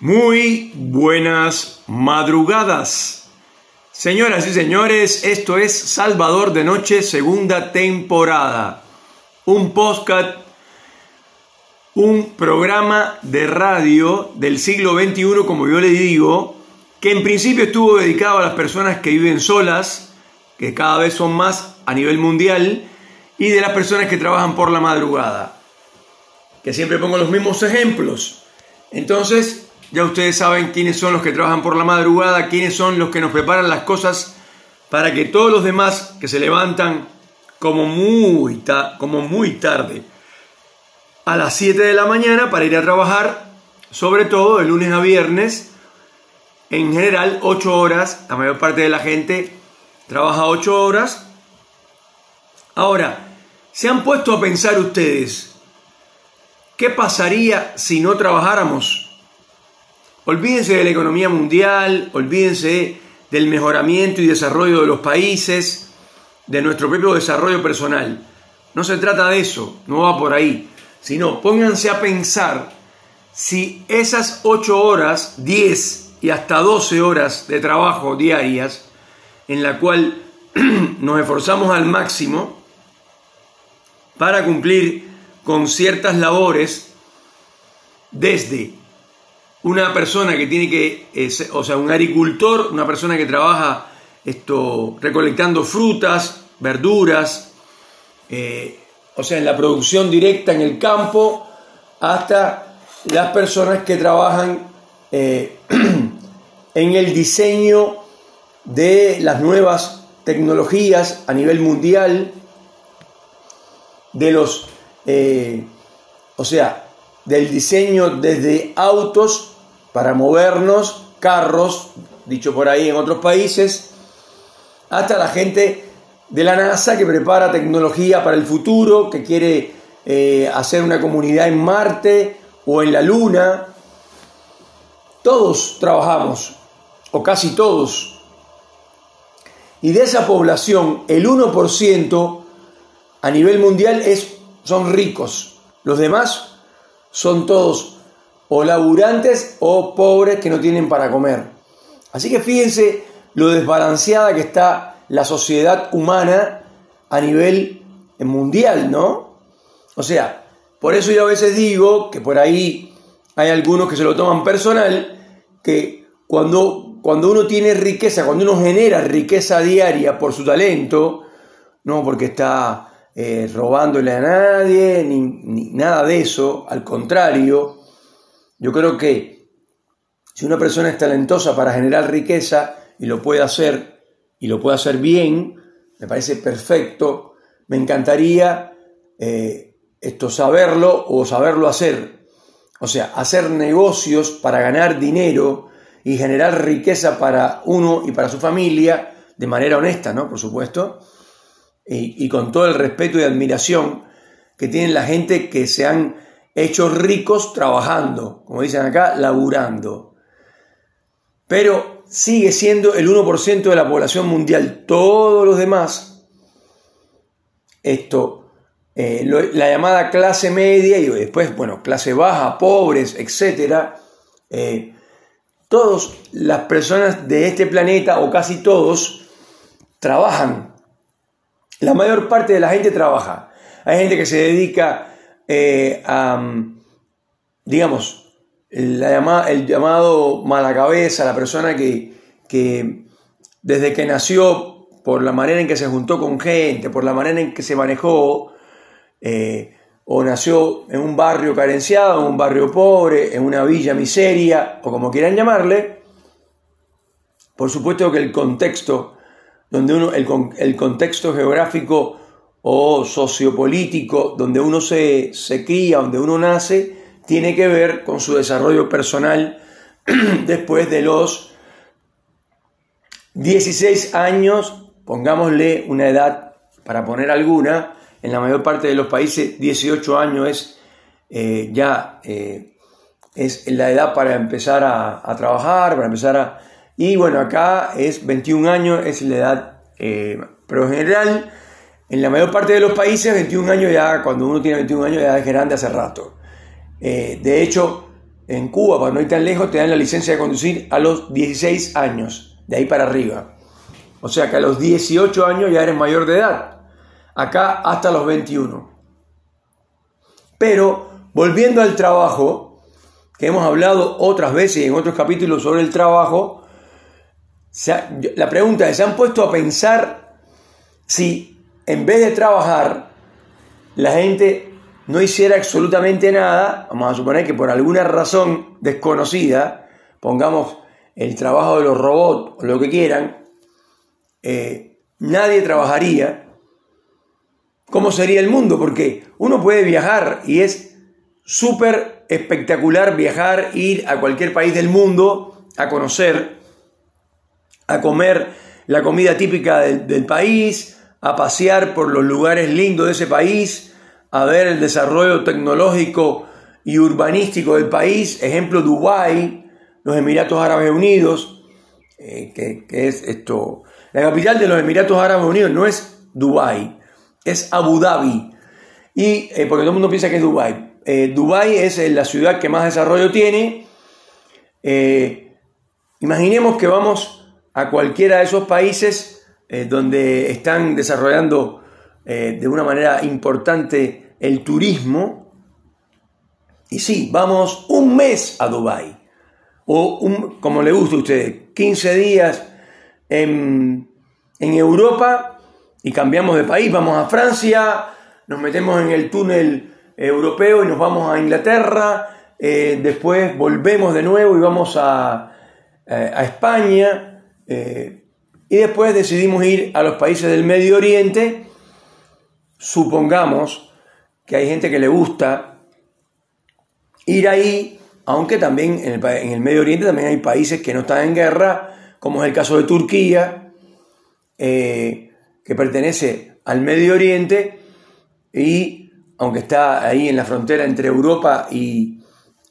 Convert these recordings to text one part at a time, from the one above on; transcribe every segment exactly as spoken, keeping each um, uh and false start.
Muy buenas madrugadas, señoras y señores. Esto es Salvador de Noche, segunda temporada. Un podcast, un programa de radio del siglo veintiuno, como yo le digo, que en principio estuvo dedicado a las personas que viven solas, que cada vez son más a nivel mundial, y de las personas que trabajan por la madrugada, que siempre pongo los mismos ejemplos. Entonces, ya ustedes saben quiénes son los que trabajan por la madrugada, quiénes son los que nos preparan las cosas para que todos los demás que se levantan como muy, ta- como muy tarde, a las siete de la mañana, para ir a trabajar, sobre todo de lunes a viernes, en general ocho horas, la mayor parte de la gente trabaja ocho horas. Ahora, ¿se han puesto a pensar ustedes qué pasaría si no trabajáramos? Olvídense de la economía mundial, olvídense del mejoramiento y desarrollo de los países, de nuestro propio desarrollo personal. No se trata de eso, no va por ahí. Sino pónganse a pensar si esas ocho horas, diez y hasta doce horas de trabajo diarias, en la cual nos esforzamos al máximo para cumplir con ciertas labores, desde una persona que tiene que, eh, o sea, un agricultor, una persona que trabaja esto, recolectando frutas, verduras, eh, o sea, en la producción directa en el campo, hasta las personas que trabajan eh, en el diseño de las nuevas tecnologías a nivel mundial, de los, eh, o sea, del diseño desde autos para movernos, carros, dicho por ahí en otros países, hasta la gente de la NASA que prepara tecnología para el futuro, que quiere eh, hacer una comunidad en Marte o en la Luna. Todos trabajamos, o casi todos. Y de esa población, el uno por ciento a nivel mundial es, son ricos. Los demás son todos o laburantes o pobres que no tienen para comer. Así que fíjense lo desbalanceada que está la sociedad humana a nivel mundial, ¿no? O sea, por eso yo a veces digo que por ahí hay algunos que se lo toman personal, que cuando, cuando uno tiene riqueza, cuando uno genera riqueza diaria por su talento, no porque está eh, robándole a nadie, ni, ni nada de eso, al contrario. Yo creo que si una persona es talentosa para generar riqueza y lo puede hacer, y lo puede hacer bien, me parece perfecto. Me encantaría eh, esto saberlo o saberlo hacer. O sea, hacer negocios para ganar dinero y generar riqueza para uno y para su familia de manera honesta, ¿no? Por supuesto. Y, y con todo el respeto y admiración que tienen la gente que se han hechos ricos trabajando, como dicen acá, laburando. Pero sigue siendo el uno por ciento de la población mundial. Todos los demás, esto, eh, lo, la llamada clase media y después, bueno, clase baja, pobres, etcétera, eh, todas las personas de este planeta, o casi todos, trabajan. La mayor parte de la gente trabaja. Hay gente que se dedica Eh, um, digamos, la llama, el llamado malacabeza, la persona que, que desde que nació, por la manera en que se juntó con gente, por la manera en que se manejó, eh, o nació en un barrio carenciado, en un barrio pobre, en una villa miseria, o como quieran llamarle. Por supuesto que el contexto donde uno, el, el contexto geográfico o sociopolítico donde uno se, se cría, donde uno nace, tiene que ver con su desarrollo personal después de los dieciséis años, pongámosle una edad para poner alguna. En la mayor parte de los países dieciocho años es eh, ya eh, es la edad para empezar a, a trabajar, para empezar a... Y bueno, acá es veintiún años, es la edad, eh, pero en general, en la mayor parte de los países, veintiún años ya, cuando uno tiene veintiún años ya es grande hace rato. Eh, de hecho, En Cuba, para no ir tan lejos, te dan la licencia de conducir a los dieciséis años, de ahí para arriba. O sea que a los dieciocho años ya eres mayor de edad. Acá hasta los veintiuno. Pero, volviendo al trabajo, que hemos hablado otras veces en otros capítulos sobre el trabajo, la pregunta es, ¿se han puesto a pensar si en vez de trabajar la gente no hiciera absolutamente nada? Vamos a suponer que por alguna razón desconocida, pongamos el trabajo de los robots o lo que quieran, eh, nadie trabajaría. ¿Cómo sería el mundo? Porque uno puede viajar y es súper espectacular viajar, ir a cualquier país del mundo a conocer, a comer la comida típica del, del país, a pasear por los lugares lindos de ese país, a ver el desarrollo tecnológico y urbanístico del país, ejemplo Dubai, los Emiratos Árabes Unidos, eh, que, que es esto, la capital de los Emiratos Árabes Unidos no es Dubai, es Abu Dhabi, y eh, porque todo el mundo piensa que es Dubai. Eh, Dubai es la ciudad que más desarrollo tiene. Eh, imaginemos que vamos a cualquiera de esos países eh, donde están desarrollando eh, de una manera importante el turismo, y sí, vamos un mes a Dubai, o un, como le gusta a ustedes, quince días en, en Europa, y cambiamos de país, vamos a Francia, nos metemos en el túnel europeo y nos vamos a Inglaterra, eh, después volvemos de nuevo y vamos a, a España, eh, y después decidimos ir a los países del Medio Oriente. Supongamos que hay gente que le gusta ir ahí, aunque también en el, en el Medio Oriente también hay países que no están en guerra, como es el caso de Turquía, eh, que pertenece al Medio Oriente, y aunque está ahí en la frontera entre Europa y,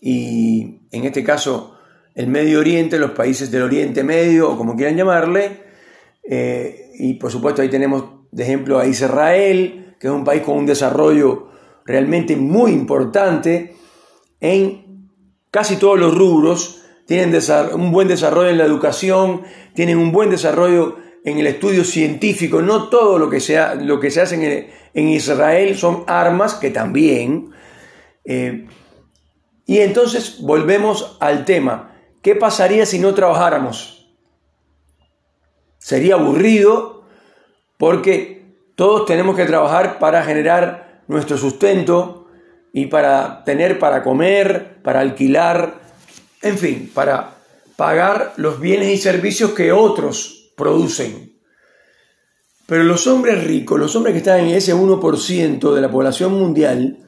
y en este caso el Medio Oriente, los países del Oriente Medio o como quieran llamarle, eh, y por supuesto ahí tenemos de ejemplo a Israel, que es un país con un desarrollo realmente muy importante en casi todos los rubros, tienen un buen desarrollo en la educación, tienen un buen desarrollo en el estudio científico. No todo lo que, sea, lo que se hace en, el, en Israel son armas, que también. Eh, y entonces volvemos al tema. ¿Qué pasaría si no trabajáramos? Sería aburrido, porque todos tenemos que trabajar para generar nuestro sustento y para tener para comer, para alquilar, en fin, para pagar los bienes y servicios que otros producen. Pero los hombres ricos, los hombres que están en ese uno por ciento de la población mundial,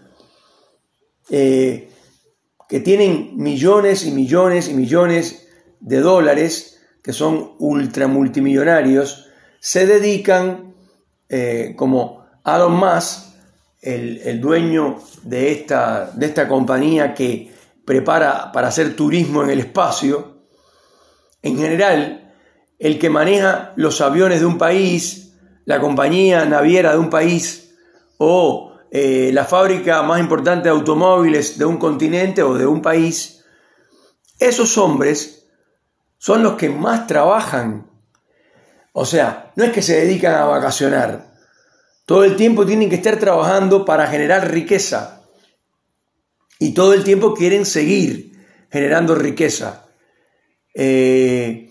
eh, que tienen millones y millones y millones de dólares, que son ultramultimillonarios, se dedican, eh, como Elon Musk, el, el dueño de esta, de esta compañía que prepara para hacer turismo en el espacio, en general, el que maneja los aviones de un país, la compañía naviera de un país, o eh, la fábrica más importante de automóviles de un continente o de un país, esos hombres son los que más trabajan. O sea, no es que se dedican a vacacionar. Todo el tiempo tienen que estar trabajando para generar riqueza. Y todo el tiempo quieren seguir generando riqueza. Eh...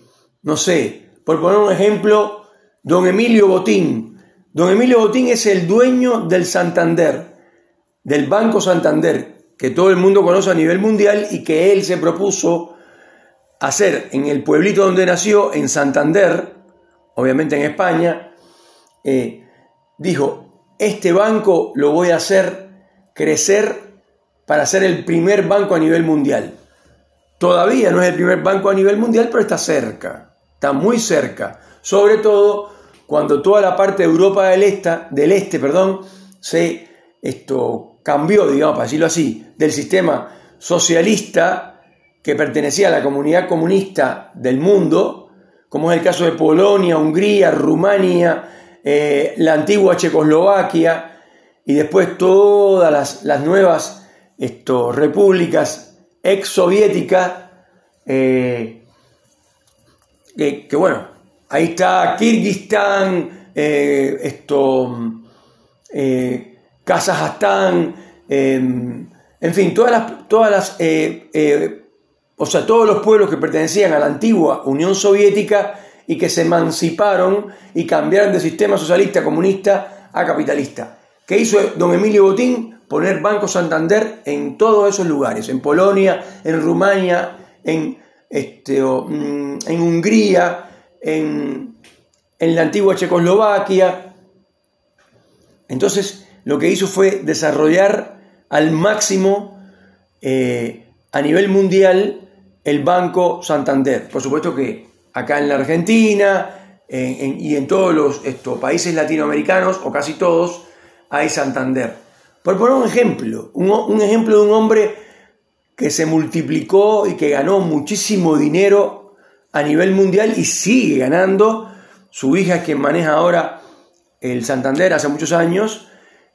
No sé, por poner un ejemplo, don Emilio Botín. Don Emilio Botín es el dueño del Santander, del Banco Santander, que todo el mundo conoce a nivel mundial y que él se propuso hacer en el pueblito donde nació, en Santander, obviamente en España. Eh, dijo, este banco lo voy a hacer crecer para ser el primer banco a nivel mundial. Todavía no es el primer banco a nivel mundial, pero está cerca. Está muy cerca, sobre todo cuando toda la parte de Europa del Este, del este perdón, se esto, cambió, digamos, para decirlo así, del sistema socialista que pertenecía a la comunidad comunista del mundo, como es el caso de Polonia, Hungría, Rumania, eh, la antigua Checoslovaquia, y después todas las, las nuevas esto, repúblicas exsoviética, eh, que, que bueno, ahí está Kirguistán, eh, esto, eh, Kazajastán, eh, en fin, todas las, todas las eh, eh, o sea, todos los pueblos que pertenecían a la antigua Unión Soviética y que se emanciparon y cambiaron de sistema socialista comunista a capitalista. ¿Qué hizo don Emilio Botín? Poner Banco Santander en todos esos lugares, en Polonia, en Rumania, en, este, en Hungría, en, en la antigua Checoslovaquia. Entonces, lo que hizo fue desarrollar al máximo eh, a nivel mundial el Banco Santander. Por supuesto que acá en la Argentina en, en, y en todos los esto, países latinoamericanos, o casi todos, hay Santander. Por poner un ejemplo, un, un ejemplo de un hombre que se multiplicó y que ganó muchísimo dinero a nivel mundial y sigue ganando. Su hija es quien maneja ahora el Santander hace muchos años,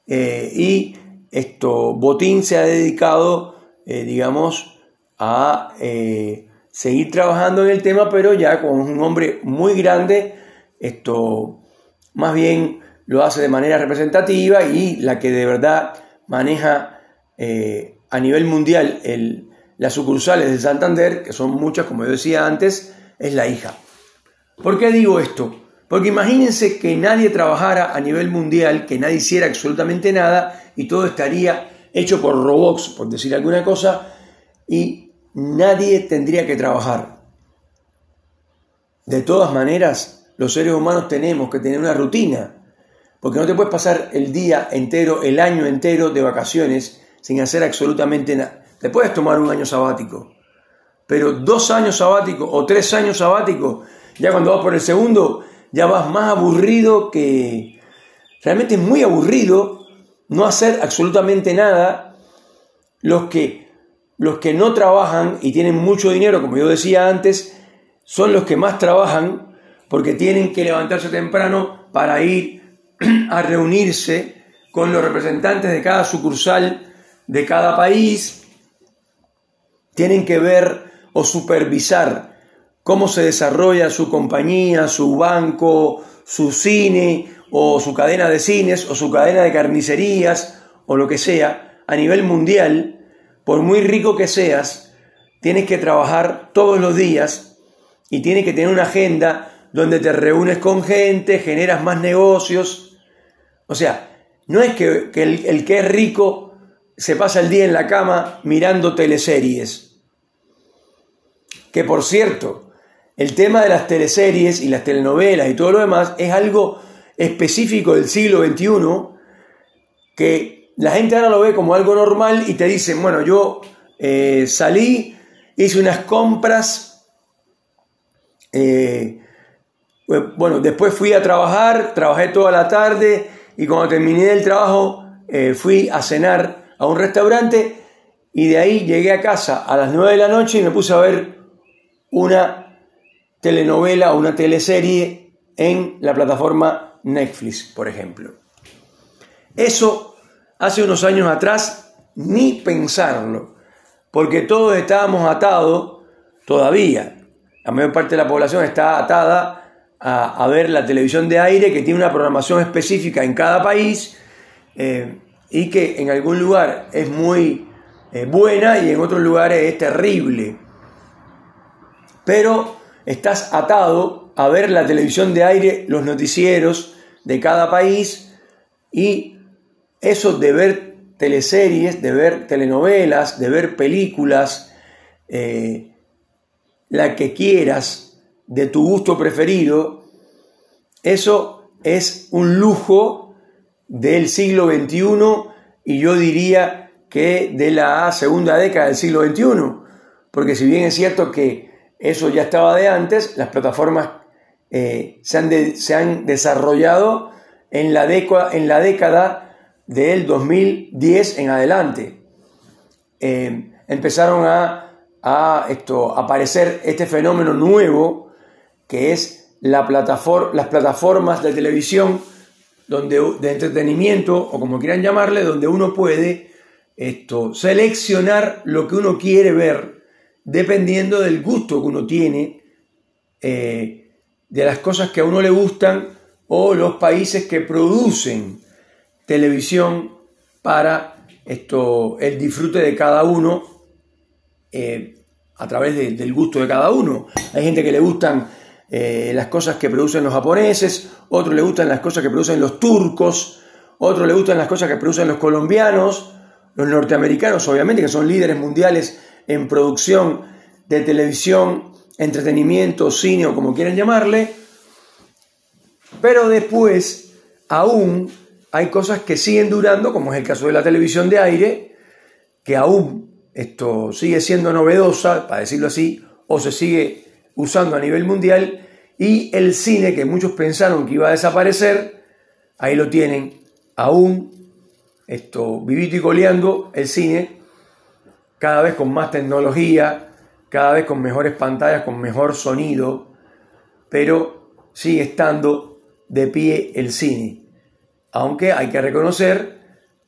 eh, y esto, Botín se ha dedicado, eh, digamos, a eh, seguir trabajando en el tema, pero ya con un hombre muy grande. Esto más bien lo hace de manera representativa, y la que de verdad maneja eh, a nivel mundial el, las sucursales del Santander, que son muchas, como yo decía antes, es la hija. ¿Por qué digo esto? Porque imagínense que nadie trabajara a nivel mundial, que nadie hiciera absolutamente nada y todo estaría hecho por robots, por decir alguna cosa, y nadie tendría que trabajar. De todas maneras, los seres humanos tenemos que tener una rutina, porque no te puedes pasar el día entero, el año entero de vacaciones sin hacer absolutamente nada. Te puedes tomar un año sabático, pero dos años sabáticos o tres años sabáticos, ya cuando vas por el segundo, ya vas más aburrido que... Realmente es muy aburrido no hacer absolutamente nada. Los que, los que no trabajan y tienen mucho dinero, como yo decía antes, son los que más trabajan, porque tienen que levantarse temprano para ir a reunirse con los representantes de cada sucursal de cada país. Tienen que ver o supervisar cómo se desarrolla su compañía, su banco, su cine o su cadena de cines o su cadena de carnicerías o lo que sea a nivel mundial. Por muy rico que seas, tienes que trabajar todos los días y tienes que tener una agenda donde te reúnes con gente, generas más negocios. O sea, no es que, que el, el que es rico se pasa el día en la cama mirando teleseries. Que por cierto, el tema de las teleseries y las telenovelas y todo lo demás es algo específico del siglo veintiuno, que la gente ahora lo ve como algo normal y te dicen, bueno, yo eh, salí, hice unas compras, eh, bueno, después fui a trabajar, trabajé toda la tarde, y cuando terminé el trabajo eh, fui a cenar a un restaurante y de ahí llegué a casa a las nueve de la noche y me puse a ver una telenovela o una teleserie en la plataforma Netflix, por ejemplo. Eso hace unos años atrás ni pensarlo, porque todos estábamos atados todavía. La mayor parte de la población está atada A, a ver la televisión de aire, que tiene una programación específica en cada país, eh, y que en algún lugar es muy eh, buena y en otros lugares es terrible. Pero estás atado a ver la televisión de aire, los noticieros de cada país, y eso de ver teleseries, de ver telenovelas, de ver películas, eh, la que quieras, de tu gusto preferido, eso es un lujo del siglo veintiuno, y yo diría que de la segunda década del siglo veintiuno, porque si bien es cierto que eso ya estaba de antes, las plataformas eh, se, han de, se han desarrollado en la, deca, en la década del dos mil diez en adelante. Eh, empezaron a, a esto, aparecer este fenómeno nuevo, que es la plataforma, las plataformas de televisión donde, de entretenimiento, o como quieran llamarle, donde uno puede esto, seleccionar lo que uno quiere ver dependiendo del gusto que uno tiene, eh, de las cosas que a uno le gustan o los países que producen televisión para esto, el disfrute de cada uno eh, a través de, del gusto de cada uno. Hay gente que le gustan eh, las cosas que producen los japoneses, otros le gustan las cosas que producen los turcos, otros le gustan las cosas que producen los colombianos, los norteamericanos, obviamente, que son líderes mundiales en producción de televisión, entretenimiento, cine o como quieran llamarle. Pero después, aún hay cosas que siguen durando, como es el caso de la televisión de aire, que aún esto sigue siendo novedosa, para decirlo así, o se sigue usando a nivel mundial, y el cine, que muchos pensaron que iba a desaparecer, ahí lo tienen, aún Esto, vivito y coleando el cine, cada vez con más tecnología, cada vez con mejores pantallas, con mejor sonido, pero sigue estando de pie el cine. Aunque hay que reconocer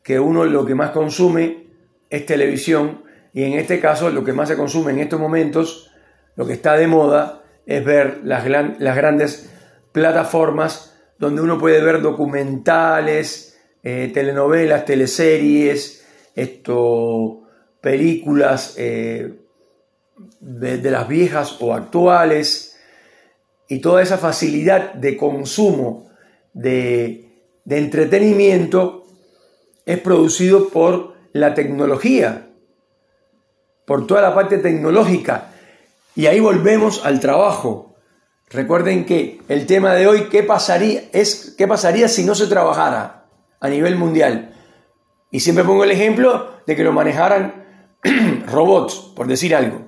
que uno lo que más consume es televisión, y en este caso lo que más se consume en estos momentos, lo que está de moda, es ver las, las grandes plataformas donde uno puede ver documentales, Eh, telenovelas, teleseries, esto, películas eh, de, de las viejas o actuales, y toda esa facilidad de consumo de, de entretenimiento es producido por la tecnología, por toda la parte tecnológica. Y ahí volvemos al trabajo. Recuerden que el tema de hoy, ¿qué pasaría, es, qué pasaría si no se trabajara a nivel mundial? Y siempre pongo el ejemplo de que lo manejaran robots, por decir algo.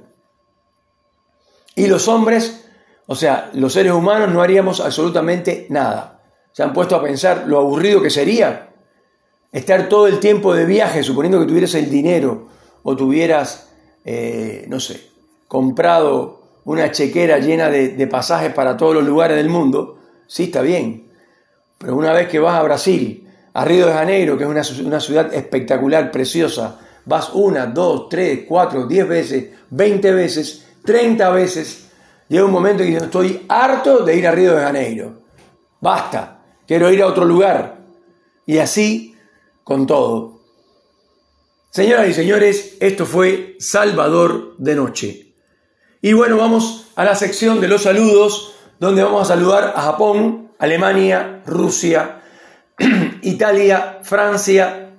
Y los hombres, o sea, los seres humanos, no haríamos absolutamente nada. Se han puesto a pensar lo aburrido que sería estar todo el tiempo de viaje, suponiendo que tuvieras el dinero o tuvieras, eh, no sé, comprado una chequera llena de, de pasajes para todos los lugares del mundo. Sí, está bien, pero una vez que vas a Brasil, a Río de Janeiro, que es una, una ciudad espectacular, preciosa, vas una, dos, tres, cuatro, diez veces, veinte veces, treinta veces, llega un momento en que yo estoy harto de ir a Río de Janeiro, basta, quiero ir a otro lugar, y así con todo. Señoras y señores, esto fue Salvador de Noche, y bueno, vamos a la sección de los saludos, donde vamos a saludar a Japón, Alemania, Rusia, Italia, Francia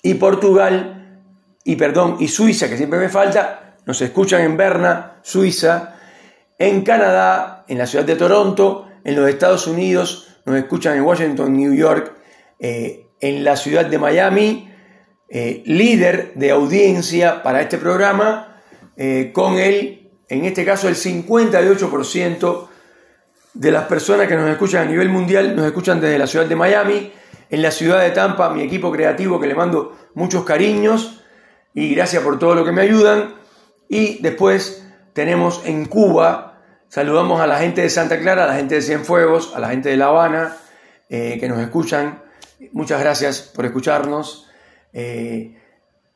y Portugal, y perdón, y Suiza, que siempre me falta. Nos escuchan en Berna, Suiza, en Canadá, en la ciudad de Toronto, en los Estados Unidos, nos escuchan en Washington, New York, eh, en la ciudad de Miami, eh, líder de audiencia para este programa, eh, con el, en este caso, el cincuenta y ocho por ciento de las personas que nos escuchan a nivel mundial, nos escuchan desde la ciudad de Miami, en la ciudad de Tampa, mi equipo creativo, que le mando muchos cariños y gracias por todo lo que me ayudan. Y después tenemos en Cuba, saludamos a la gente de Santa Clara, a la gente de Cienfuegos, a la gente de La Habana, eh, que nos escuchan. Muchas gracias por escucharnos. Eh,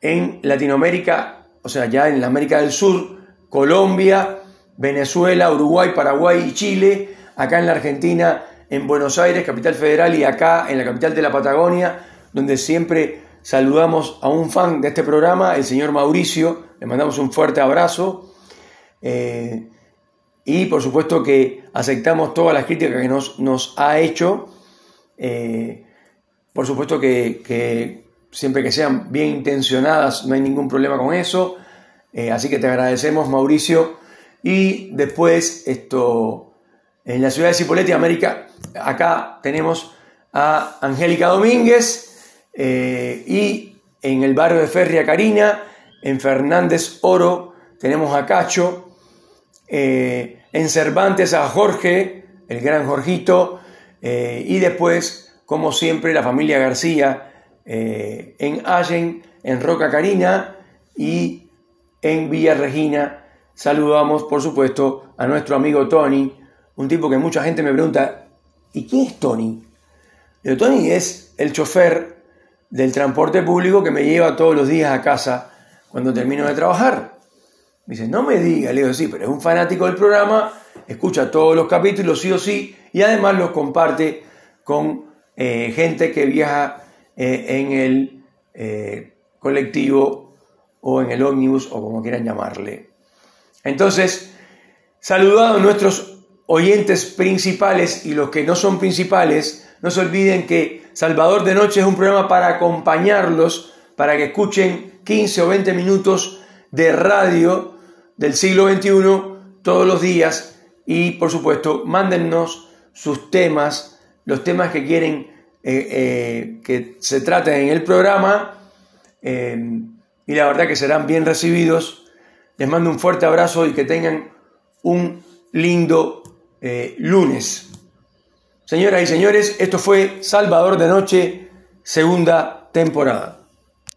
en Latinoamérica, o sea, ya en la América del Sur, Colombia, Venezuela, Uruguay, Paraguay y Chile. Acá en la Argentina, en Buenos Aires, capital federal, y acá en la capital de la Patagonia, donde siempre saludamos a un fan de este programa, el señor Mauricio, le mandamos un fuerte abrazo, eh, y por supuesto que aceptamos todas las críticas que nos, nos ha hecho, eh, por supuesto que, que siempre que sean bien intencionadas no hay ningún problema con eso, eh, así que te agradecemos, Mauricio. Y después esto... En la ciudad de Cipolletti, América, acá tenemos a Angélica Domínguez, eh, y en el barrio de Ferria Carina, en Fernández Oro, tenemos a Cacho, eh, en Cervantes a Jorge, el gran Jorgito, eh, y después, como siempre, la familia García, eh, en Allen, en Roca Carina y en Villa Regina. Saludamos, por supuesto, a nuestro amigo Tony, un tipo que mucha gente me pregunta, ¿y quién es Tony? Pero Tony es el chofer del transporte público que me lleva todos los días a casa cuando termino de trabajar. Me dice, no me diga. Le digo, sí, pero es un fanático del programa, escucha todos los capítulos sí o sí, y además los comparte con eh, gente que viaja eh, en el eh, colectivo o en el ómnibus o como quieran llamarle. Entonces, saludados nuestros oyentes principales y los que no son principales, no se olviden que Salvador de Noche es un programa para acompañarlos, para que escuchen quince o veinte minutos de radio del siglo veintiuno todos los días. Y por supuesto, mándennos sus temas, los temas que quieren eh, eh, que se traten en el programa, eh, y la verdad que serán bien recibidos. Les mando un fuerte abrazo y que tengan un lindo eh, lunes. Señoras y señores, esto fue Salvador de Noche, segunda temporada.